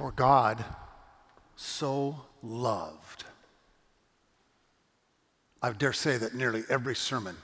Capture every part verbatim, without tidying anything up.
For God so loved. I dare say that nearly every sermon,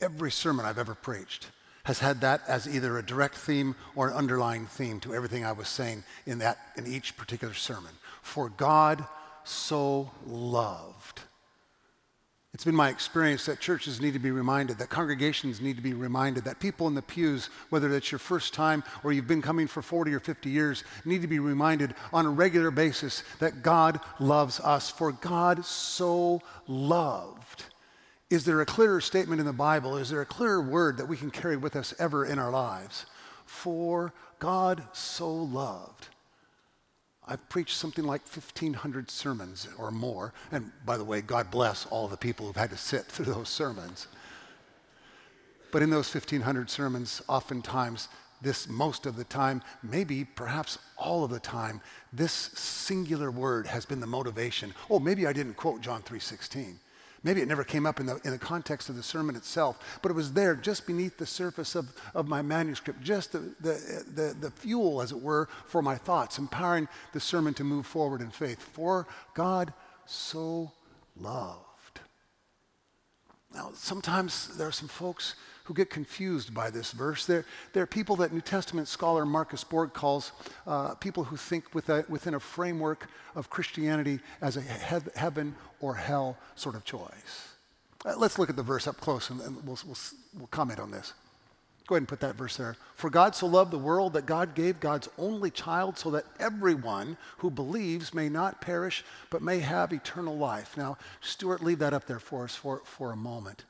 every sermon I've ever preached has had that as either a direct theme or an underlying theme to everything I was saying in that in each particular sermon. For God so loved. It's been my experience that churches need to be reminded, that congregations need to be reminded, that people in the pews, whether that's your first time or you've been coming for forty or fifty years, need to be reminded on a regular basis that God loves us, for God so loved. Is there a clearer statement in the Bible? Is there a clearer word that we can carry with us ever in our lives? For God so loved. I've preached something like fifteen hundred sermons or more. And by the way, God bless all the people who've had to sit through those sermons. But in those fifteen hundred sermons, oftentimes, this most of the time, maybe perhaps all of the time, this singular word has been the motivation. Oh, maybe I didn't quote John three sixteen. Maybe it never came up in the, in the context of the sermon itself, but it was there just beneath the surface of, of my manuscript, just the, the, the, the fuel, as it were, for my thoughts, empowering the sermon to move forward in faith. For God so loved. Now, sometimes there are some folks who get confused by this verse. There, there are people that New Testament scholar Marcus Borg calls uh, people who think with a, within a framework of Christianity as a he- heaven or hell sort of choice. Uh, let's look at the verse up close, and, and we'll, we'll, we'll comment on this. Go ahead and put that verse there. For God so loved the world that God gave God's only child so that everyone who believes may not perish but may have eternal life. Now, Stuart, leave that up there for us for, for a moment.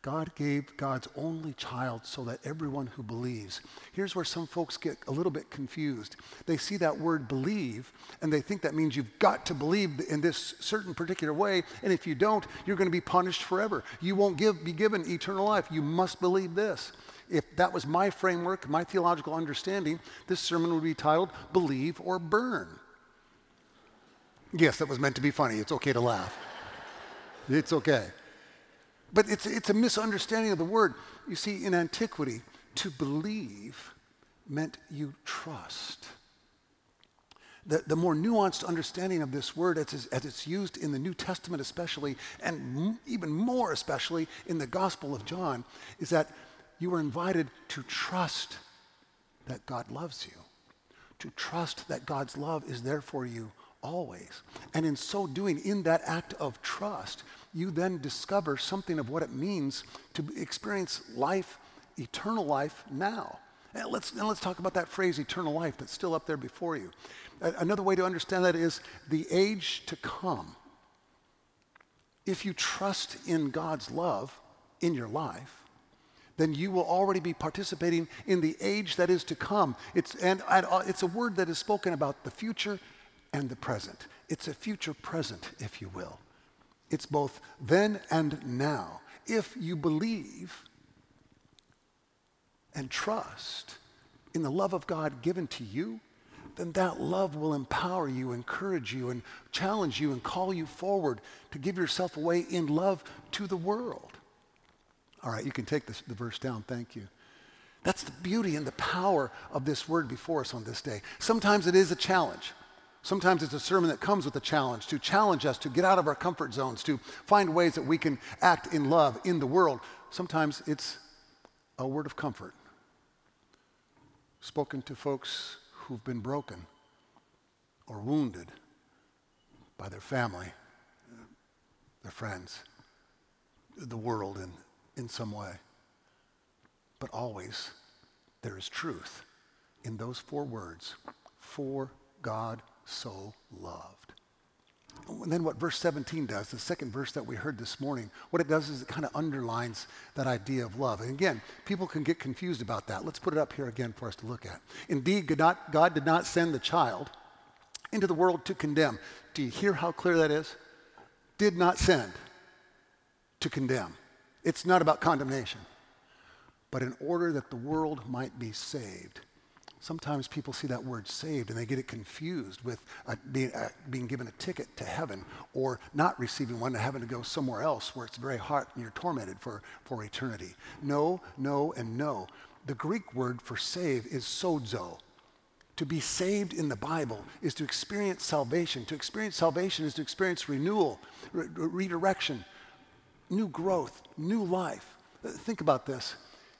God gave God's only child so that everyone who believes. Here's where some folks get a little bit confused. They see that word believe, and they think that means you've got to believe in this certain particular way, and if you don't, you're going to be punished forever. You won't give, be given eternal life. You must believe this. If that was my framework, my theological understanding, this sermon would be titled Believe or Burn. Yes, that was meant to be funny. It's okay to laugh. It's okay. But it's it's a misunderstanding of the word. You see, in antiquity, to believe meant you trust. The, the more nuanced understanding of this word as, as it's used in the New Testament especially, and even more especially in the Gospel of John, is that you are invited to trust that God loves you, to trust that God's love is there for you always. And in so doing, in that act of trust, you then discover something of what it means to experience life, eternal life now. And let's, and let's talk about that phrase, eternal life, that's still up there before you. A- another way to understand that is the age to come. If you trust in God's love in your life, then you will already be participating in the age that is to come. It's, and I'd, it's a word that is spoken about the future and the present. It's a future present, if you will. It's both then and now. If you believe and trust in the love of God given to you, then that love will empower you, encourage you, and challenge you, and call you forward to give yourself away in love to the world. All right, you can take this, the verse down. Thank you. That's the beauty and the power of this word before us on this day. Sometimes it is a challenge. Sometimes it's a sermon that comes with a challenge, to challenge us to get out of our comfort zones, to find ways that we can act in love in the world. Sometimes it's a word of comfort spoken to folks who've been broken or wounded by their family, their friends, the world in, in some way. But always there is truth in those four words, for God so loved. And then what verse seventeen does, the second verse that we heard this morning, what it does is it kind of underlines that idea of love. And again, people can get confused about that. Let's put it up here again for us to look at. Indeed, God, not, God did not send the child into the world to condemn. Do you hear how clear that is? Did not send to condemn. It's not about condemnation, but in order that the world might be saved. Sometimes people see that word saved and they get it confused with uh, being, uh, being given a ticket to heaven or not receiving one and having to go somewhere else where it's very hot and you're tormented for, for eternity. No, no, and no. The Greek word for save is sozo, To be saved in the Bible is to experience salvation. To experience salvation is to experience renewal, re- redirection, new growth, new life. Think about this.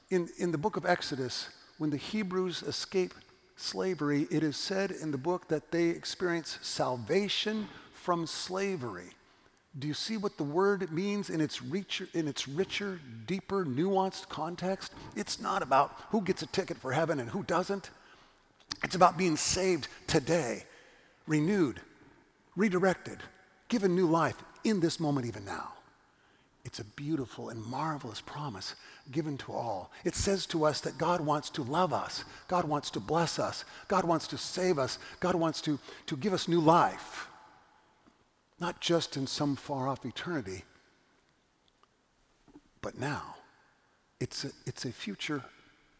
In, in the book of Exodus, when the Hebrews escape slavery, it is said in the book that they experience salvation from slavery. Do you see what the word means in its richer, in its richer, deeper, nuanced context? It's not about who gets a ticket for heaven and who doesn't. It's about being saved today, renewed, redirected, given new life in this moment, even now. It's a beautiful and marvelous promise given to all. It says to us that God wants to love us. God wants to bless us. God wants to save us. God wants to, to give us new life, not just in some far-off eternity, but now. It's a, it's a future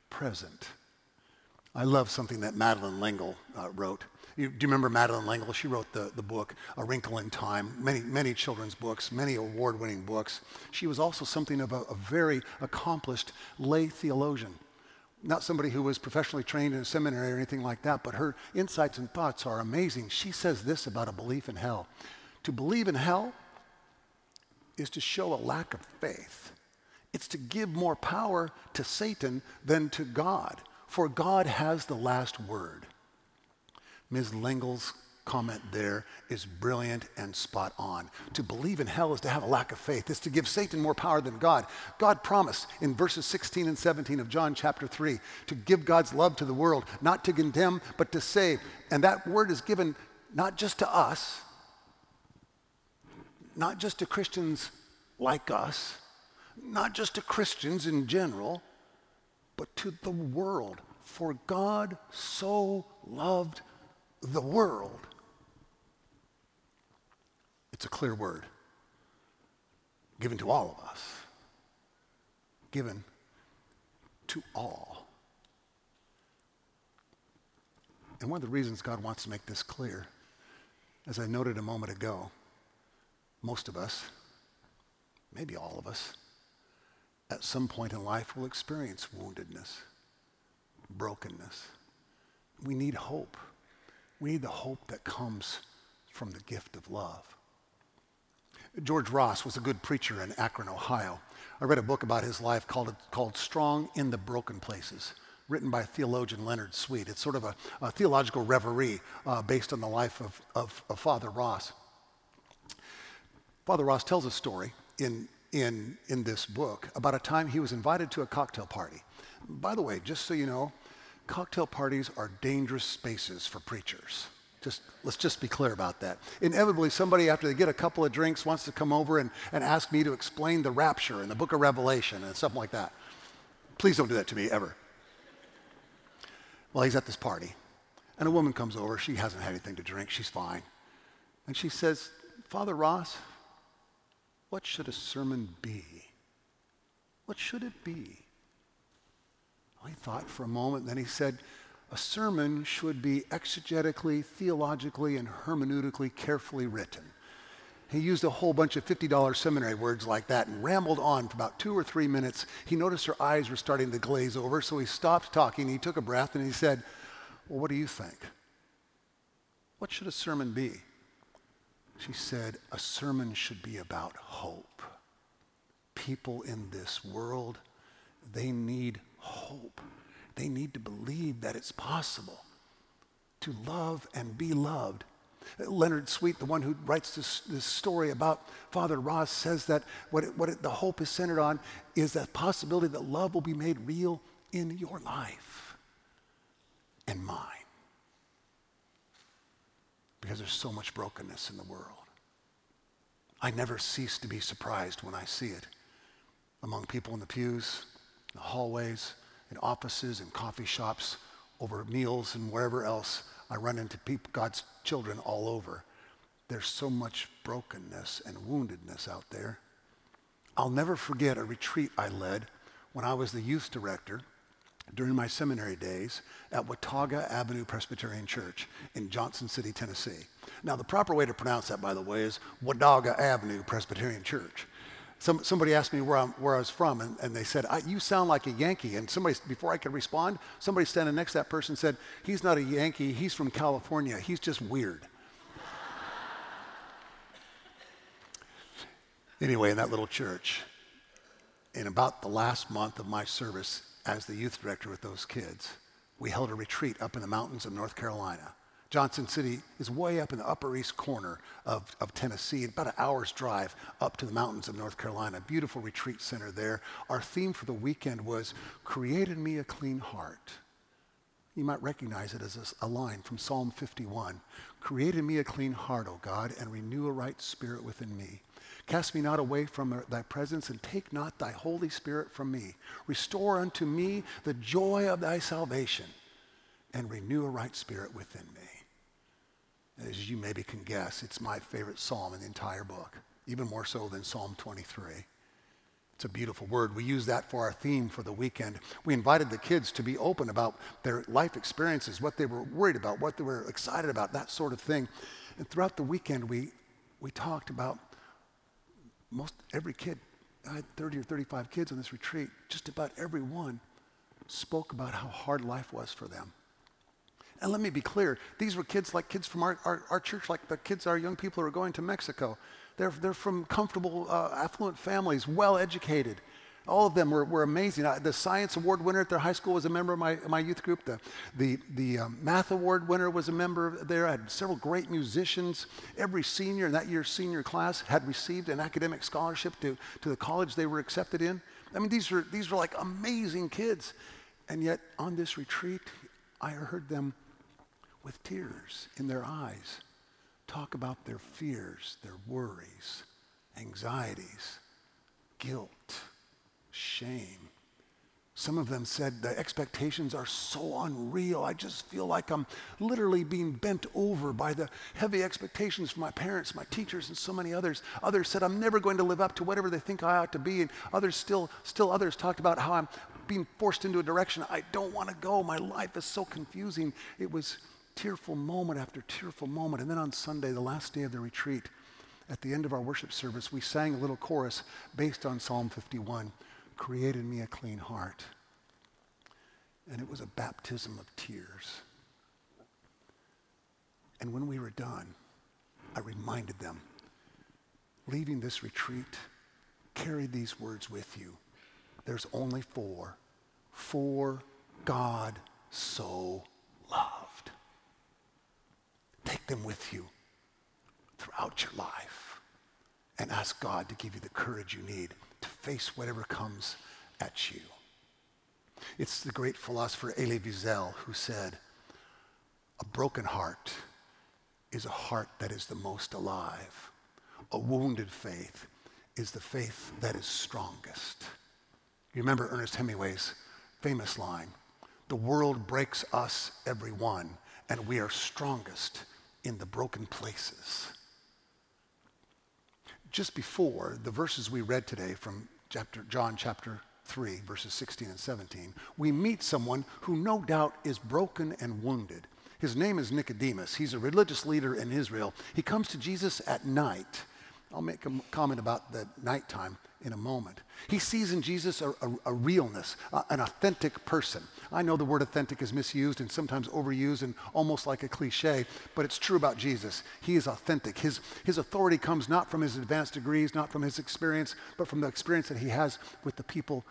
present. I love something that Madeline L'Engle uh, wrote. You, do you remember Madeline L'Engle? She wrote the, the book, A Wrinkle in Time, many, many children's books, many award-winning books. She was also something of a, a very accomplished lay theologian. Not somebody who was professionally trained in a seminary or anything like that, but her insights and thoughts are amazing. She says this about a belief in hell. To believe in hell is to show a lack of faith. It's to give more power to Satan than to God. For God has the last word. Miz L'Engle's comment there is brilliant and spot on. To believe in hell is to have a lack of faith. It's to give Satan more power than God. God promised in verses sixteen and seventeen of John chapter three to give God's love to the world, not to condemn, but to save. And that word is given not just to us, not just to Christians like us, not just to Christians in general, but to the world. For God so loved the world. It's a clear word given to all of us, given to all. And one of the reasons God wants to make this clear, as I noted a moment ago, most of us, maybe all of us, at some point in life, we'll experience woundedness, brokenness. We need hope. We need the hope that comes from the gift of love. George Ross was a good preacher in Akron, Ohio. I read a book about his life called, called Strong in the Broken Places, written by theologian Leonard Sweet. It's sort of a, a theological reverie uh, based on the life of, of, of Father Ross. Father Ross tells a story in In, in this book about a time he was invited to a cocktail party. By the way, just so you know, cocktail parties are dangerous spaces for preachers. Just let's just be clear about that. Inevitably, somebody after they get a couple of drinks wants to come over and, and ask me to explain the rapture and the book of Revelation and something like that. Please don't do that to me ever. Well, he's at this party and a woman comes over. She hasn't had anything to drink. She's fine. And she says, Father Ross, what should a sermon be? What should it be? Well, he thought for a moment, then he said, a sermon should be exegetically, theologically, and hermeneutically carefully written. He used a whole bunch of fifty dollar seminary words like that and rambled on for about two or three minutes. He noticed her eyes were starting to glaze over, so he stopped talking. He took a breath and he said, well, what do you think? What should a sermon be? She said, a sermon should be about hope. People in this world, they need hope. They need to believe that it's possible to love and be loved. Leonard Sweet, the one who writes this, this story about Father Ross, says that what, it, what it, the hope is centered on is that possibility that love will be made real in your life and mine. Because there's so much brokenness in the world. I never cease to be surprised when I see it among people in the pews, in the hallways, in offices, in coffee shops, over meals and wherever else. I run into people, God's children all over. There's so much brokenness and woundedness out there. I'll never forget a retreat I led when I was the youth director during my seminary days at Watauga Avenue Presbyterian Church in Johnson City, Tennessee. Now, the proper way to pronounce that, by the way, is Watauga Avenue Presbyterian Church. Some, somebody asked me where, I'm, where I was from, and, and they said, I, you sound like a Yankee. And somebody, before I could respond, somebody standing next to that person said, he's not a Yankee, he's from California, he's just weird. Anyway, in that little church, in about the last month of my service as the youth director with those kids, we held a retreat up in the mountains of North Carolina. Johnson City is way up in the upper east corner of, of Tennessee, about an hour's drive up to the mountains of North Carolina. Beautiful retreat center there. Our theme for the weekend was, "Created me a clean heart." You might recognize it as a, a line from Psalm fifty-one. "Created me a clean heart, O God, and renew a right spirit within me. Cast me not away from thy presence, and take not thy Holy Spirit from me. Restore unto me the joy of thy salvation, and renew a right spirit within me." As you maybe can guess, it's my favorite psalm in the entire book, even more so than Psalm twenty-three. It's a beautiful word. We use that for our theme for the weekend. We invited the kids to be open about their life experiences, what they were worried about, what they were excited about, that sort of thing. And throughout the weekend, we we talked about most every kid. I had thirty or thirty-five kids on this retreat. Just about every one spoke about how hard life was for them. And let me be clear, these were kids like kids from our, our, our church, like the kids, our young people who are going to Mexico. They're, they're from comfortable, uh, affluent families, well-educated. All of them were, were amazing. I, the science award winner at their high school was a member of my, my youth group. The, the, the um, math award winner was a member there. I had several great musicians. Every senior in that year's senior class had received an academic scholarship to, to the college they were accepted in. I mean, these were, these were like amazing kids. And yet on this retreat, I heard them with tears in their eyes, talk about their fears, their worries, anxieties, guilt, shame. Some of them said, the expectations are so unreal. I just feel like I'm literally being bent over by the heavy expectations from my parents, my teachers, and so many others. Others said, I'm never going to live up to whatever they think I ought to be. And others still, still others talked about how I'm being forced into a direction I don't want to go. My life is so confusing. It was tearful moment after tearful moment. And then on Sunday, the last day of the retreat, at the end of our worship service, we sang a little chorus based on Psalm fifty-one, "Created me a clean heart." And it was a baptism of tears. And when we were done, I reminded them, leaving this retreat, carry these words with you. There's only four. For God so loved. Take them with you throughout your life and ask God to give you the courage you need to face whatever comes at you. It's the great philosopher Elie Wiesel who said, a broken heart is a heart that is the most alive. A wounded faith is the faith that is strongest. You remember Ernest Hemingway's famous line, the world breaks us, everyone, and we are strongest in the broken places. Just before the verses we read today from chapter, John chapter three, verses sixteen and seventeen, we meet someone who no doubt is broken and wounded. His name is Nicodemus. He's a religious leader in Israel. He comes to Jesus at night. I'll make a comment about the nighttime in a moment. He sees in Jesus a, a, a realness, a, an authentic person. I know the word authentic is misused and sometimes overused and almost like a cliche, but it's true about Jesus. He is authentic. His, his authority comes not from his advanced degrees, not from his experience, but from the experience that he has with the people,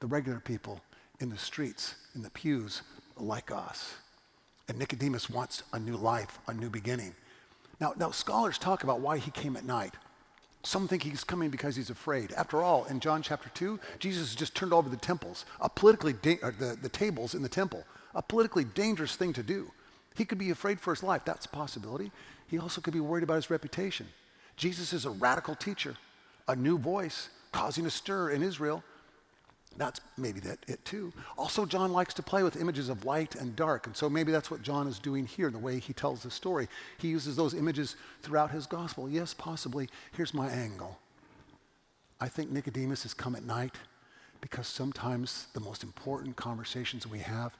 the regular people in the streets, in the pews, like us. And Nicodemus wants a new life, a new beginning. Now, now scholars talk about why he came at night. Some think he's coming because he's afraid. After all, in John chapter two, Jesus just turned over the temples, a politically da- or the, the tables in the temple, a politically dangerous thing to do. He could be afraid for his life. That's a possibility. He also could be worried about his reputation. Jesus is a radical teacher, a new voice, causing a stir in Israel. That's maybe that it too. Also, John likes to play with images of light and dark, and so maybe that's what John is doing here, the way he tells the story. He uses those images throughout his gospel. Yes, possibly. Here's my angle. I think Nicodemus has come at night because sometimes the most important conversations we have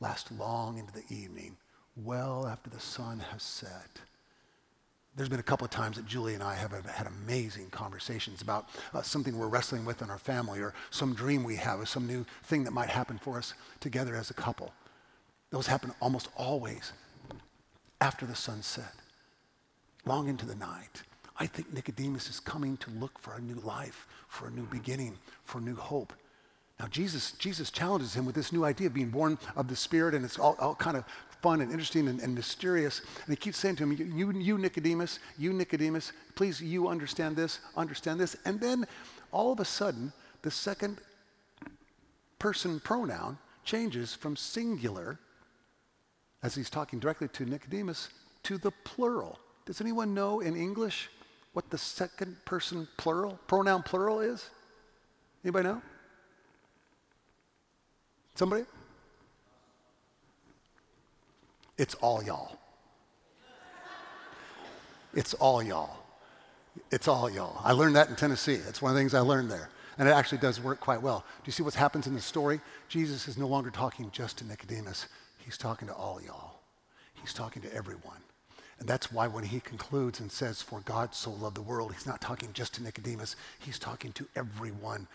last long into the evening, well after the sun has set. There's been a couple of times that Julie and I have had amazing conversations about uh, something we're wrestling with in our family, or some dream we have, or some new thing that might happen for us together as a couple. Those happen almost always after the sunset, long into the night. I think Nicodemus is coming to look for a new life, for a new beginning, for new hope. Now, Jesus Jesus challenges him with this new idea of being born of the Spirit, and it's all, all kind of fun and interesting and, and mysterious. And he keeps saying to him, you, you Nicodemus, you Nicodemus, please, you understand this, understand this. And then all of a sudden, the second person pronoun changes from singular, as he's talking directly to Nicodemus, to the plural. Does anyone know in English what the second person plural, pronoun plural is? Anybody know? Somebody? It's all y'all. It's all y'all. It's all y'all. I learned that in Tennessee. It's one of the things I learned there. And it actually does work quite well. Do you see what happens in the story? Jesus is no longer talking just to Nicodemus. He's talking to all y'all. He's talking to everyone. And that's why when he concludes and says, "For God so loved the world," he's not talking just to Nicodemus. He's talking to everyone.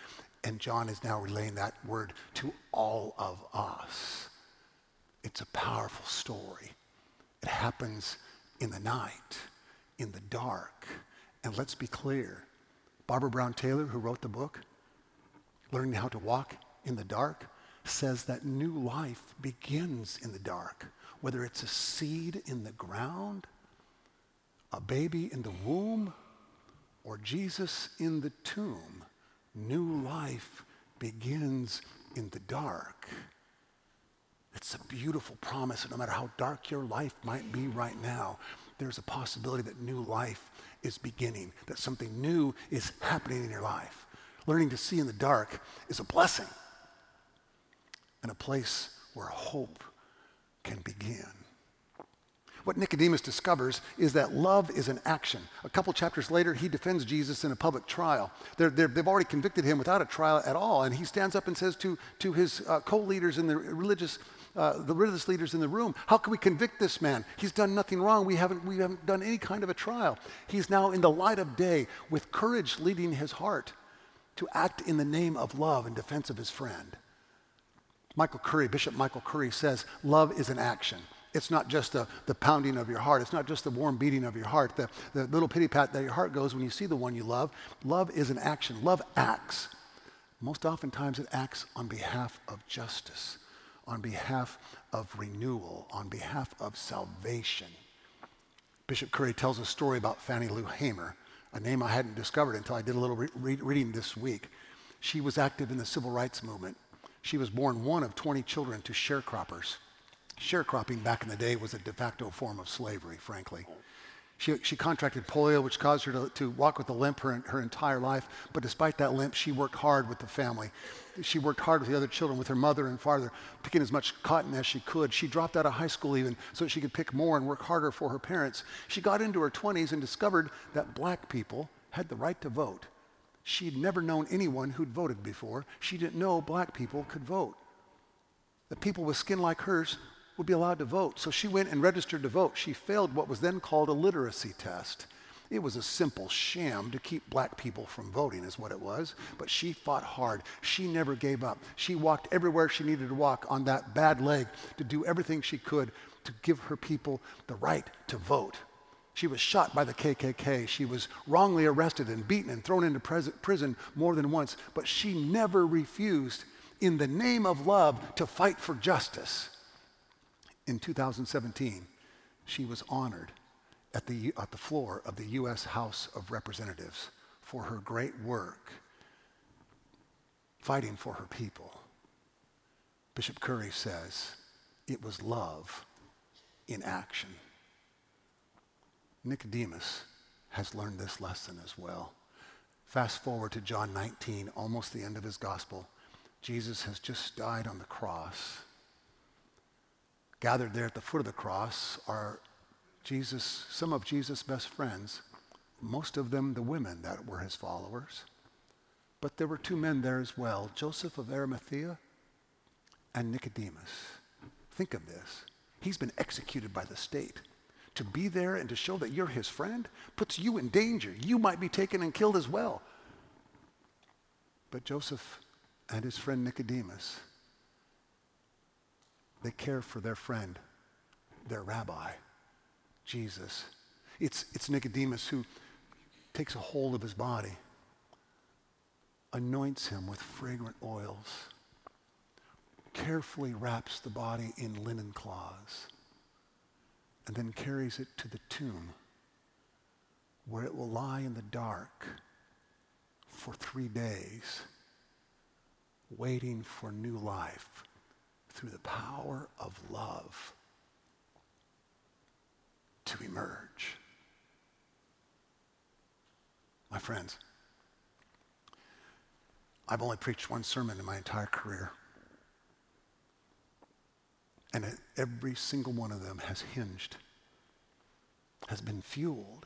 And John is now relaying that word to all of us. It's a powerful story. It happens in the night, in the dark. And let's be clear, Barbara Brown Taylor, who wrote the book, Learning How to Walk in the Dark, says that new life begins in the dark, whether it's a seed in the ground, a baby in the womb, or Jesus in the tomb. New life begins in the dark. It's a beautiful promise that no matter how dark your life might be right now, there's a possibility that new life is beginning, that something new is happening in your life. Learning to see in the dark is a blessing and a place where hope can begin. What Nicodemus discovers is that love is an action. A couple chapters later, he defends Jesus in a public trial. They're, they're, they've already convicted him without a trial at all, and he stands up and says to, to his uh, co-leaders in the religious, uh, the religious leaders in the room, "How can we convict this man? He's done nothing wrong. We haven't, we haven't done any kind of a trial." He's now in the light of day with courage leading his heart to act in the name of love in defense of his friend. Michael Curry, Bishop Michael Curry says, love is an action. It's not just the, the pounding of your heart. It's not just the warm beating of your heart, the, the little pity pat that your heart goes when you see the one you love. Love is an action. Love acts. Most oftentimes it acts on behalf of justice, on behalf of renewal, on behalf of salvation. Bishop Curry tells a story about Fannie Lou Hamer, a name I hadn't discovered until I did a little re- reading this week. She was active in the civil rights movement. She was born one of twenty children to sharecroppers. Sharecropping back in the day was a de facto form of slavery, frankly. She, she contracted polio, which caused her to, to walk with a limp her, her entire life. But despite that limp, she worked hard with the family. She worked hard with the other children, with her mother and father, picking as much cotton as she could. She dropped out of high school even so that she could pick more and work harder for her parents. She got into her twenties and discovered that black people had the right to vote. She'd never known anyone who'd voted before. She didn't know black people could vote. The people with skin like hers would be allowed to vote. So she went and registered to vote. She failed what was then called a literacy test. It was a simple sham to keep black people from voting is what it was. But she fought hard. She never gave up. She walked everywhere she needed to walk on that bad leg to do everything she could to give her people the right to vote. She was shot by the K K K. She was wrongly arrested and beaten and thrown into pres- prison more than once. But she never refused, in the name of love, to fight for justice. In two thousand seventeen, she was honored at the, at the floor of the U S House of Representatives for her great work fighting for her people. Bishop Curry says, it was love in action. Nicodemus has learned this lesson as well. Fast forward to John nineteen, almost the end of his gospel. Jesus has just died on the cross. Gathered there at the foot of the cross are Jesus, some of Jesus' best friends, most of them the women that were his followers. But there were two men there as well, Joseph of Arimathea and Nicodemus. Think of this. He's been executed by the state. to be there and to show that you're his friend puts you in danger. You might be taken and killed as well. But Joseph and his friend Nicodemus, they care for their friend, their rabbi, Jesus. It's, it's Nicodemus who takes a hold of his body, anoints him with fragrant oils, carefully wraps the body in linen cloths, and then carries it to the tomb where it will lie in the dark for three days, waiting for new life through the power of love to emerge. My friends, I've only preached one sermon in my entire career. And every single one of them has hinged, has been fueled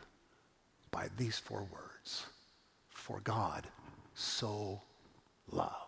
by these four words: for God so loved.